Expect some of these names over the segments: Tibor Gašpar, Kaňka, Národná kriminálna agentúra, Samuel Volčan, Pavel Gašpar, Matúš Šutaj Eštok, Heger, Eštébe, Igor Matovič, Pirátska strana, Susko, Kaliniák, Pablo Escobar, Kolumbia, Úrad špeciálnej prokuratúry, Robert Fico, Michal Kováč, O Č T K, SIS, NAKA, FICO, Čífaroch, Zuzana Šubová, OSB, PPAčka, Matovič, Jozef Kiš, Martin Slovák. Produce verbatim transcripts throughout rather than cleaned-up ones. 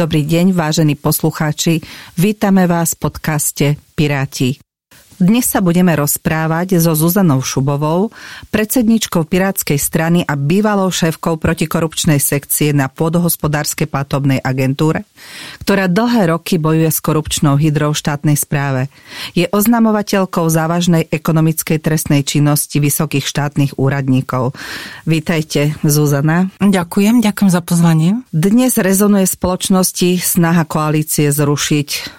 Dobrý deň, vážení poslucháči. Vítame vás v podcaste Piráti. Dnes sa budeme rozprávať so Zuzanou Šubovou, predsedničkou Pirátskej strany a bývalou šéfkou protikorupčnej sekcie na pôdohospodárskej platobnej agentúre, ktorá dlhé roky bojuje s korupčnou hydrou v štátnej správe. Je oznamovateľkou závažnej ekonomickej trestnej činnosti vysokých štátnych úradníkov. Vítajte, Zuzana. Ďakujem, ďakujem za pozvanie. Dnes rezonuje v spoločnosti snaha koalície zrušiť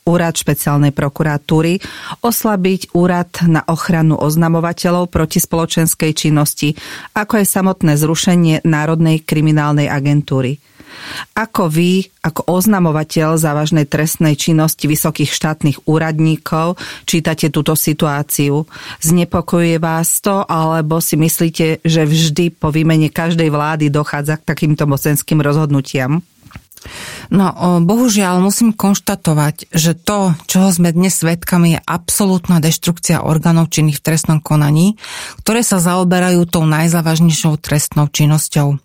Úrad špeciálnej prokuratúry, oslabiť úrad na ochranu oznamovateľov proti spoločenskej činnosti, ako aj samotné zrušenie Národnej kriminálnej agentúry. Ako vy, ako oznamovateľ závažnej trestnej činnosti vysokých štátnych úradníkov, čítate túto situáciu? Znepokojuje vás to, alebo si myslíte, že vždy po výmene každej vlády dochádza k takýmto mocenským rozhodnutiam? No, bohužiaľ musím konštatovať, že to, čoho sme dnes svedkami, je absolútna deštrukcia orgánov činných v trestnom konaní, ktoré sa zaoberajú tou najzávažnejšou trestnou činnosťou.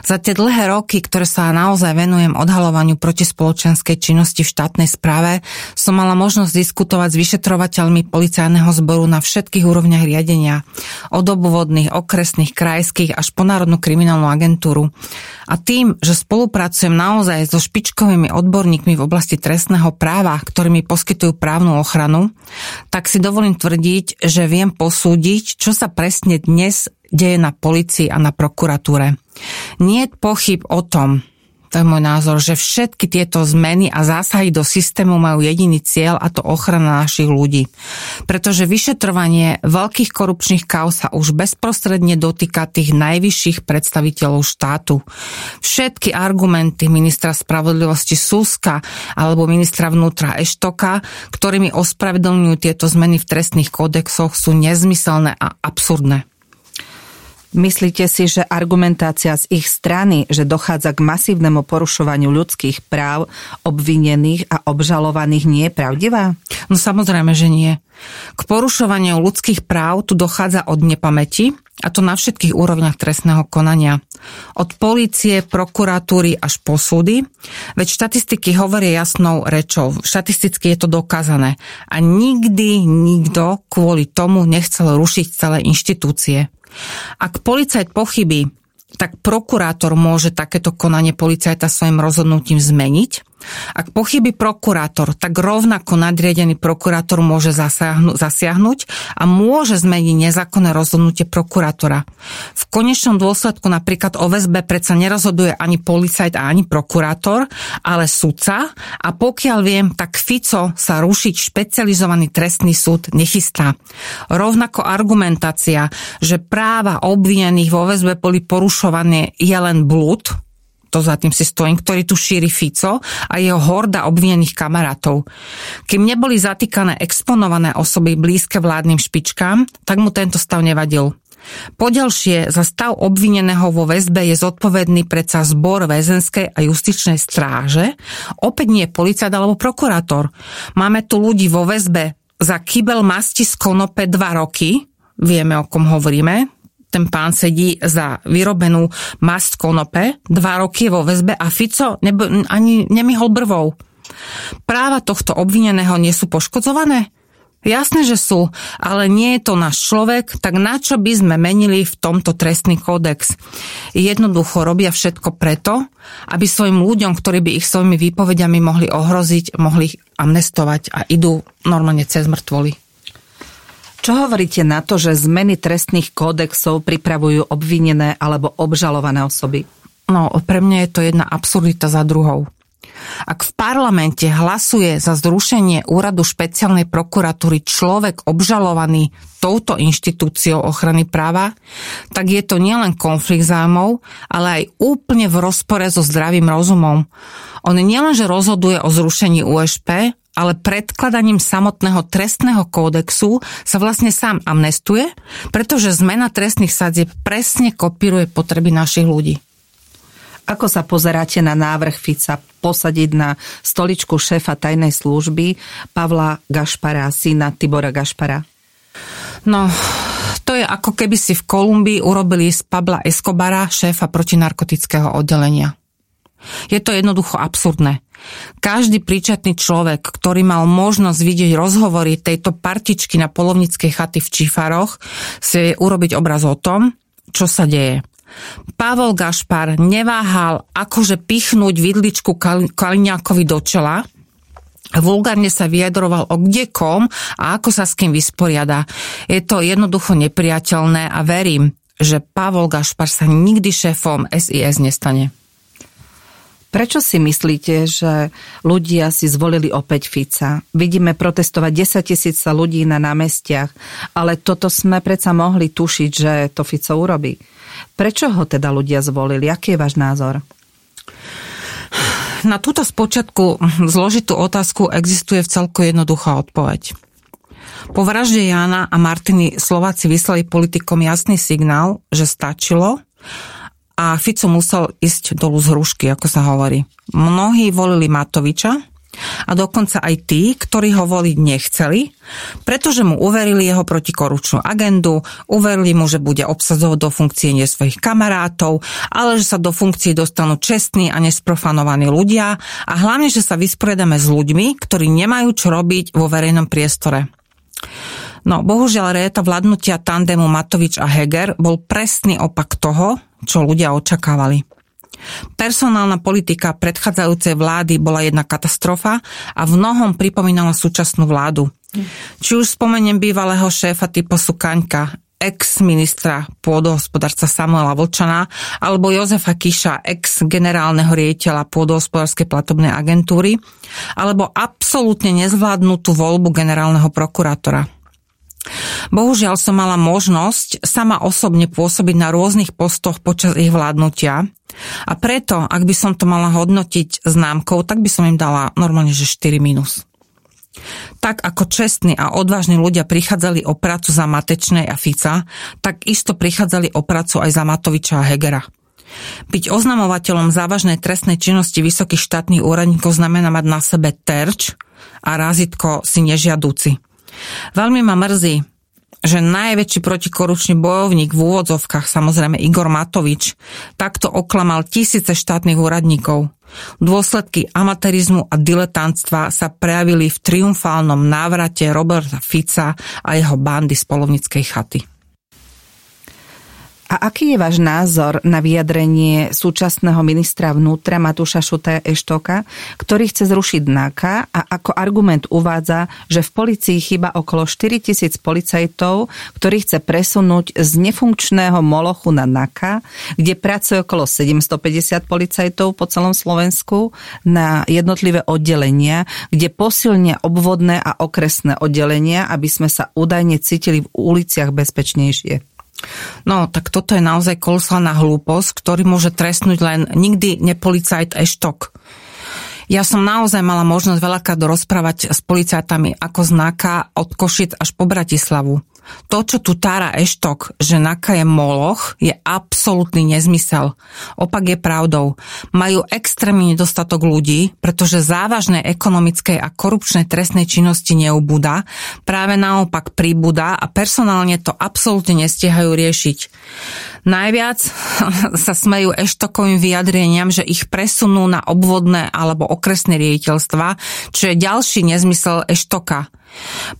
Za tie dlhé roky, ktoré sa naozaj venujem odhaľovaniu protispoločenskej činnosti v štátnej správe, som mala možnosť diskutovať s vyšetrovateľmi policajného zboru na všetkých úrovniach riadenia, od obvodných, okresných, krajských až po Národnú kriminálnu agentúru. A tým, že spolupracujem naozaj so špičkovými odborníkmi v oblasti trestného práva, ktorí mi poskytujú právnu ochranu, tak si dovolím tvrdiť, že viem posúdiť, čo sa presne dnes deje na polícii a na prokuratúre. Nie je pochyb o tom, to je môj názor, že všetky tieto zmeny a zásahy do systému majú jediný cieľ, a to ochrana našich ľudí. Pretože vyšetrovanie veľkých korupčných kauz sa už bezprostredne dotýka tých najvyšších predstaviteľov štátu. Všetky argumenty ministra spravodlivosti Suska alebo ministra vnútra Eštoka, ktorými ospravedlňujú tieto zmeny v trestných kódexoch, sú nezmyselné a absurdné. Myslíte si, že argumentácia z ich strany, že dochádza k masívnemu porušovaniu ľudských práv obvinených a obžalovaných, nie je pravdivá? No samozrejme, že nie. K porušovaniu ľudských práv tu dochádza od nepamäti, a to na všetkých úrovniach trestného konania. Od polície, prokuratúry až po súdy, veď štatistiky hovoria jasnou rečou. Štatisticky je to dokázané. A nikdy nikto kvôli tomu nechcel rušiť celé inštitúcie. Ak policajt pochybí, tak prokurátor môže takéto konanie policajta svojim rozhodnutím zmeniť. Ak pochybí prokurátor, tak rovnako nadriadený prokurátor môže zasiahnuť a môže zmeniť nezákonné rozhodnutie prokurátora. V konečnom dôsledku napríklad o väzbe predsa nerozhoduje ani policajt a ani prokurátor, ale sudca, a pokiaľ viem, tak Fico sa rušiť špecializovaný trestný súd nechystá. Rovnako argumentácia, že práva obvinených vo väzbe boli porušované, je len blúd, to za tým si stojím, ktorý tu šíri Fico a jeho horda obvinených kamarátov. Kým neboli zatýkané exponované osoby blízke vládnym špičkám, tak mu tento stav nevadil. Poďalšie, za stav obvineného vo väzbe je zodpovedný predsa zbor väzenskej a justičnej stráže, opäť nie policajt alebo prokurátor. Máme tu ľudí vo väzbe za kybel masti z konope dva roky, vieme, o kom hovoríme. Ten pán sedí za vyrobenú masť konope, dva roky vo väzbe, a Fico neb- ani nemihol brvou. Práva tohto obvineného nie sú poškodzované? Jasné, že sú, ale nie je to náš človek, tak na čo by sme menili v tomto trestný kódex? Jednoducho robia všetko preto, aby svojim ľuďom, ktorí by ich svojimi výpovediami mohli ohroziť, mohli ich amnestovať, a idú normálne cez mŕtvoly. Čo hovoríte na to, že zmeny trestných kódexov pripravujú obvinené alebo obžalované osoby? No, pre mňa je to jedna absurdita za druhou. Ak v parlamente hlasuje za zrušenie Úradu špeciálnej prokuratúry človek obžalovaný touto inštitúciou ochrany práva, tak je to nielen konflikt záujmov, ale aj úplne v rozpore so zdravým rozumom. On nielenže rozhoduje o zrušení O S B, ale predkladaním samotného trestného kódexu sa vlastne sám amnestuje, pretože zmena trestných sadzieb presne kopíruje potreby našich ľudí. Ako sa pozeráte na návrh Fica posadiť na stoličku šéfa tajnej služby Pavla Gašpara, syna Tibora Gašpara? No, to je ako keby si v Kolumbii urobili z Pabla Escobara šéfa protinarkotického oddelenia. Je to jednoducho absurdné. Každý príčetný človek, ktorý mal možnosť vidieť rozhovory tejto partičky na polovníckej chaty v Čífaroch, si vie urobiť obraz o tom, čo sa deje. Pavel Gašpar neváhal akože pichnúť vidličku Kaliniákovi do čela. Vulgárne sa vyjadroval o kdekom a ako sa s kým vysporiada. Je to jednoducho nepriateľné a verím, že Pavel Gašpar sa nikdy šéfom es í es nestane. Prečo si myslíte, že ľudia si zvolili opäť Fica? Vidíme protestovať desaťtisíc ľudí na námestiach, ale toto sme predsa mohli tušiť, že to Fico urobí. Prečo ho teda ľudia zvolili? Aký je váš názor? Na túto spočiatku zložitú otázku existuje vcelku jednoduchá odpoveď. Po vražde Jána a Martiny Slováci vyslali politikom jasný signál, že stačilo a Fico musel ísť dolu z hrušky, ako sa hovorí. Mnohí volili Matoviča a dokonca aj tí, ktorí ho voliť nechceli, pretože mu uverili jeho protikorupčnú agendu, uverili mu, že bude obsadzovať do funkcie nie svojich kamarátov, ale že sa do funkcie dostanú čestní a nesprofanovaní ľudia a hlavne, že sa vysporiadame s ľuďmi, ktorí nemajú čo robiť vo verejnom priestore. No, bohužiaľ, réta vládnutia tandemu Matovič a Heger bol presný opak toho, čo ľudia očakávali. Personálna politika predchádzajúcej vlády bola jedna katastrofa a v mnohom pripomínala súčasnú vládu. Či už spomeniem bývalého šéfa typosu Kaňka, ex-ministra pôdohospodárstva Samuela Volčana, alebo Jozefa Kiša, ex-generálneho riaditeľa pôdohospodárskej platobnej agentúry, alebo absolútne nezvládnutú voľbu generálneho prokurátora. Bohužiaľ som mala možnosť sama osobne pôsobiť na rôznych postoch počas ich vládnutia a preto, ak by som to mala hodnotiť známkou, tak by som im dala normálne, že štyri mínus. Tak ako čestní a odvážni ľudia prichádzali o prácu za Matečnej a Fica, tak isto prichádzali o prácu aj za Matoviča a Hegera. Byť oznamovateľom závažnej trestnej činnosti vysokých štátnych úradníkov znamená mať na sebe terč a razítko si nežiaduci. Veľmi ma mrzí, že najväčší protikorupčný bojovník v úvodzovkách, samozrejme Igor Matovič, takto oklamal tisíce štátnych úradníkov. Dôsledky amatérizmu a diletantstva sa prejavili v triumfálnom návrate Roberta Fica a jeho bandy z polovníckej chaty. A aký je váš názor na vyjadrenie súčasného ministra vnútra Matúša Šutaja Eštoka, ktorý chce zrušiť NAKA a ako argument uvádza, že v polícii chýba okolo štyritisíc policajtov, ktorí chce presunúť z nefunkčného molochu na NAKA, kde pracuje okolo sedemstopäťdesiat policajtov po celom Slovensku na jednotlivé oddelenia, kde posilnia obvodné a okresné oddelenia, aby sme sa údajne cítili v uliciach bezpečnejšie. No, tak toto je naozaj kolosálna hlúposť, ktorý môže trestnúť len nikdy nepolicajt Eštok. Ja som naozaj mala možnosť veľakrát rozprávať s policajtami ako z NAKA od Košic až po Bratislavu. To, čo tu tára Eštok, že NAKA je moloch, je absolútny nezmysel. Opak je pravdou. Majú extrémny nedostatok ľudí, pretože závažnej ekonomickej a korupčnej trestnej činnosti neubúda, práve naopak pribúda a personálne to absolútne nestihajú riešiť. Najviac sa smejú Eštokovým vyjadreniam, že ich presunú na obvodné alebo okresné riaditeľstva, čo je ďalší nezmysel Eštoka.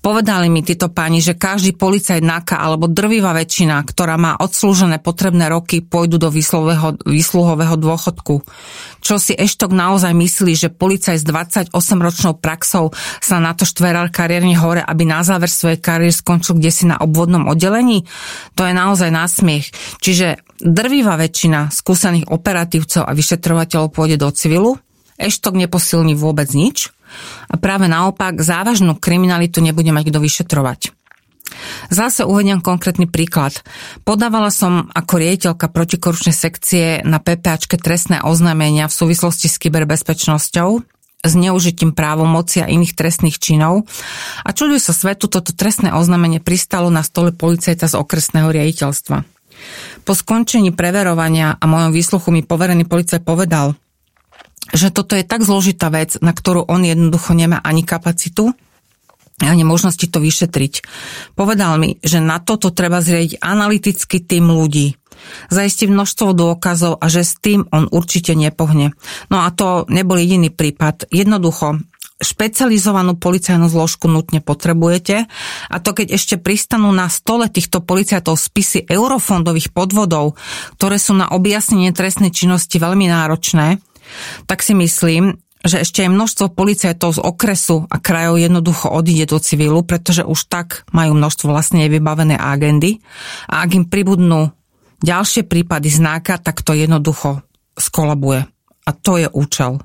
Povedali mi títo páni, že každý policajt NAKA alebo drvivá väčšina, ktorá má odslúžené potrebné roky, pôjdu do výsluhového dôchodku. Čo si Eštok naozaj myslí, že policajt s dvadsaťosemročnou praxou sa na to štveral kariérne hore, aby na záver svojej kariéry skončil kdesi na obvodnom oddelení? To je naozaj násmiech. Čiže drvivá väčšina skúsených operatívcov a vyšetrovateľov pôjde do civilu, Eštok neposilní vôbec nič a práve naopak závažnú kriminalitu nebude mať kto vyšetrovať. Zase uvediem konkrétny príklad. Podávala som ako riaditeľka protikorupčnej sekcie na PPAčke trestné oznámenia v súvislosti s kyberbezpečnosťou, zneužitím právomoci a iných trestných činov a čuduj sa svetu, toto trestné oznámenie pristalo na stole policajta z okresného riaditeľstva. Po skončení preverovania a mojom výsluchu mi poverený policaj povedal, že toto je tak zložitá vec, na ktorú on jednoducho nemá ani kapacitu, možnosti to vyšetriť. Povedal mi, že na toto treba zriediť analytický tím ľudí. Zajistí množstvo dôkazov a že s tým on určite nepohne. No a to nebol jediný prípad. Jednoducho, špecializovanú policajnú zložku nutne potrebujete, a to keď ešte pristanú na stole týchto policajtov spisy eurofondových podvodov, ktoré sú na objasnenie trestnej činnosti veľmi náročné, tak si myslím, že ešte aj množstvo policajtov z okresu a krajov jednoducho odíde do civilu, pretože už tak majú množstvo vlastne vybavené agendy, a ak im pribudnú ďalšie prípady z náka, tak to jednoducho skolabuje. A to je účel.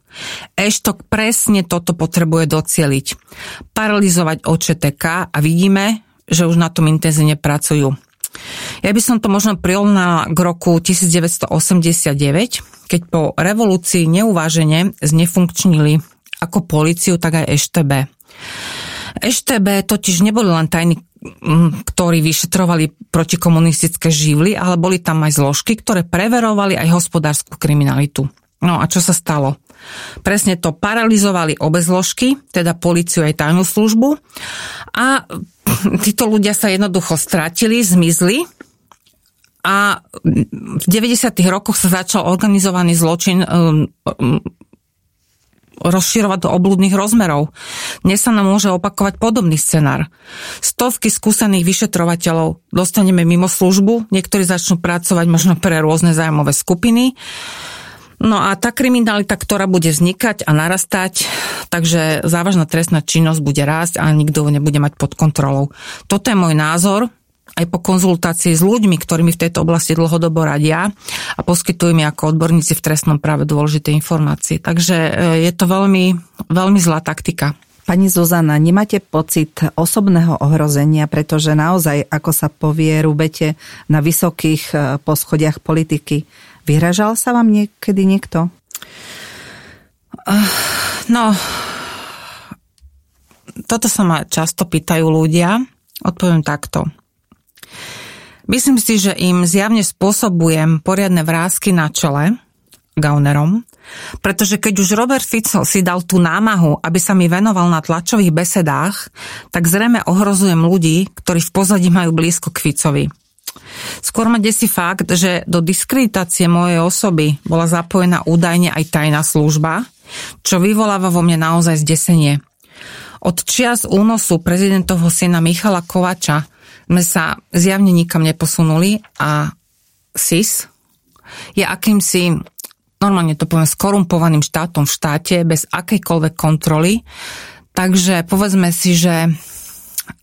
Eštok presne toto potrebuje docieliť. Paralyzovať O Č T K, a vidíme, že už na tom intenzívne pracujú. Ja by som to možno prirovnala k roku devätnásť osemdesiatdeväť, keď po revolúcii neuvážene znefunkčnili ako políciu, tak aj Eštébe. Eštébe totiž neboli len tajní, ktorí vyšetrovali protikomunistické živly, ale boli tam aj zložky, ktoré preverovali aj hospodársku kriminalitu. No a čo sa stalo? Presne to, paralyzovali obe zložky, teda políciu aj tajnú službu, a títo ľudia sa jednoducho stratili, zmizli, a v deväťdesiatych rokoch sa začal organizovaný zločin um, um, rozširovať do obludných rozmerov. Dnes sa nám môže opakovať podobný scenár. Stovky skúsených vyšetrovateľov dostaneme mimo službu, niektorí začnú pracovať možno pre rôzne zájmové skupiny. No a tá kriminalita, ktorá bude vznikať a narastať, takže závažná trestná činnosť bude rásť a nikto ho nebude mať pod kontrolou. Toto je môj názor, aj po konzultácii s ľuďmi, ktorí mi v tejto oblasti dlhodobo radia a poskytujú mi ako odborníci v trestnom práve dôležité informácie. Takže je to veľmi, veľmi zlá taktika. Pani Zuzana, nemáte pocit osobného ohrozenia, pretože naozaj, ako sa povie, rúbete na vysokých poschodiach politiky. Vyhražal sa vám niekedy niekto? No, toto sa ma často pýtajú ľudia. Odpoviem takto. Myslím si, že im zjavne spôsobujem poriadne vrásky na čele gaunerom, pretože keď už Robert Fico si dal tú námahu, aby sa mi venoval na tlačových besedách, tak zrejme ohrozujem ľudí, ktorí v pozadí majú blízko k Ficovi. Skôr ma desí fakt, že do diskreditácie mojej osoby bola zapojená údajne aj tajná služba, čo vyvoláva vo mne naozaj zdesenie. Od čias únosu prezidentovho syna Michala Kováča sme sa zjavne nikam neposunuli a S I S je akýmsi, normálne to poviem, skorumpovaným štátom v štáte bez akejkoľvek kontroly. Takže povedzme si, že...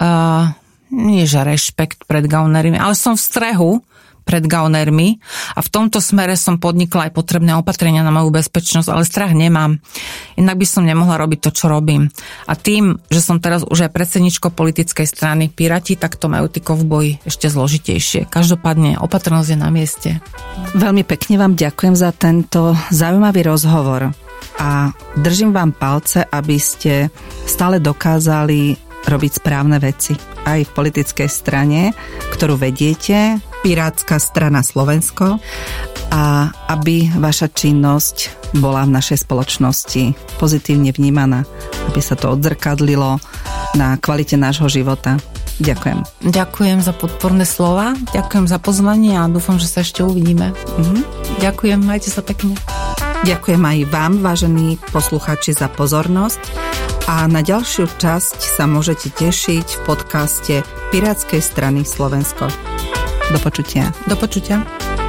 Uh, nie že rešpekt pred gaunermi, ale som v strehu pred gaunermi a v tomto smere som podnikla aj potrebné opatrenia na moju bezpečnosť, ale strach nemám. Inak by som nemohla robiť to, čo robím. A tým, že som teraz už aj predsedničkou politickej strany Piráti, tak to majú tí kovboji ešte zložitejšie. Každopádne opatrnosť je na mieste. Veľmi pekne vám ďakujem za tento zaujímavý rozhovor a držím vám palce, aby ste stále dokázali robiť správne veci aj v politickej strane, ktorú vediete, Pirátska strana Slovensko, a aby vaša činnosť bola v našej spoločnosti pozitívne vnímaná, aby sa to odzrkadlilo na kvalite nášho života. Ďakujem. Ďakujem za podporné slova, ďakujem za pozvanie a dúfam, že sa ešte uvidíme. Mhm. Ďakujem, majte sa pekne. Ďakujem aj vám, vážení poslucháči, za pozornosť a na ďalšiu časť sa môžete tešiť v podcaste Pirátskej strany Slovensko. Do počutia. Do počutia.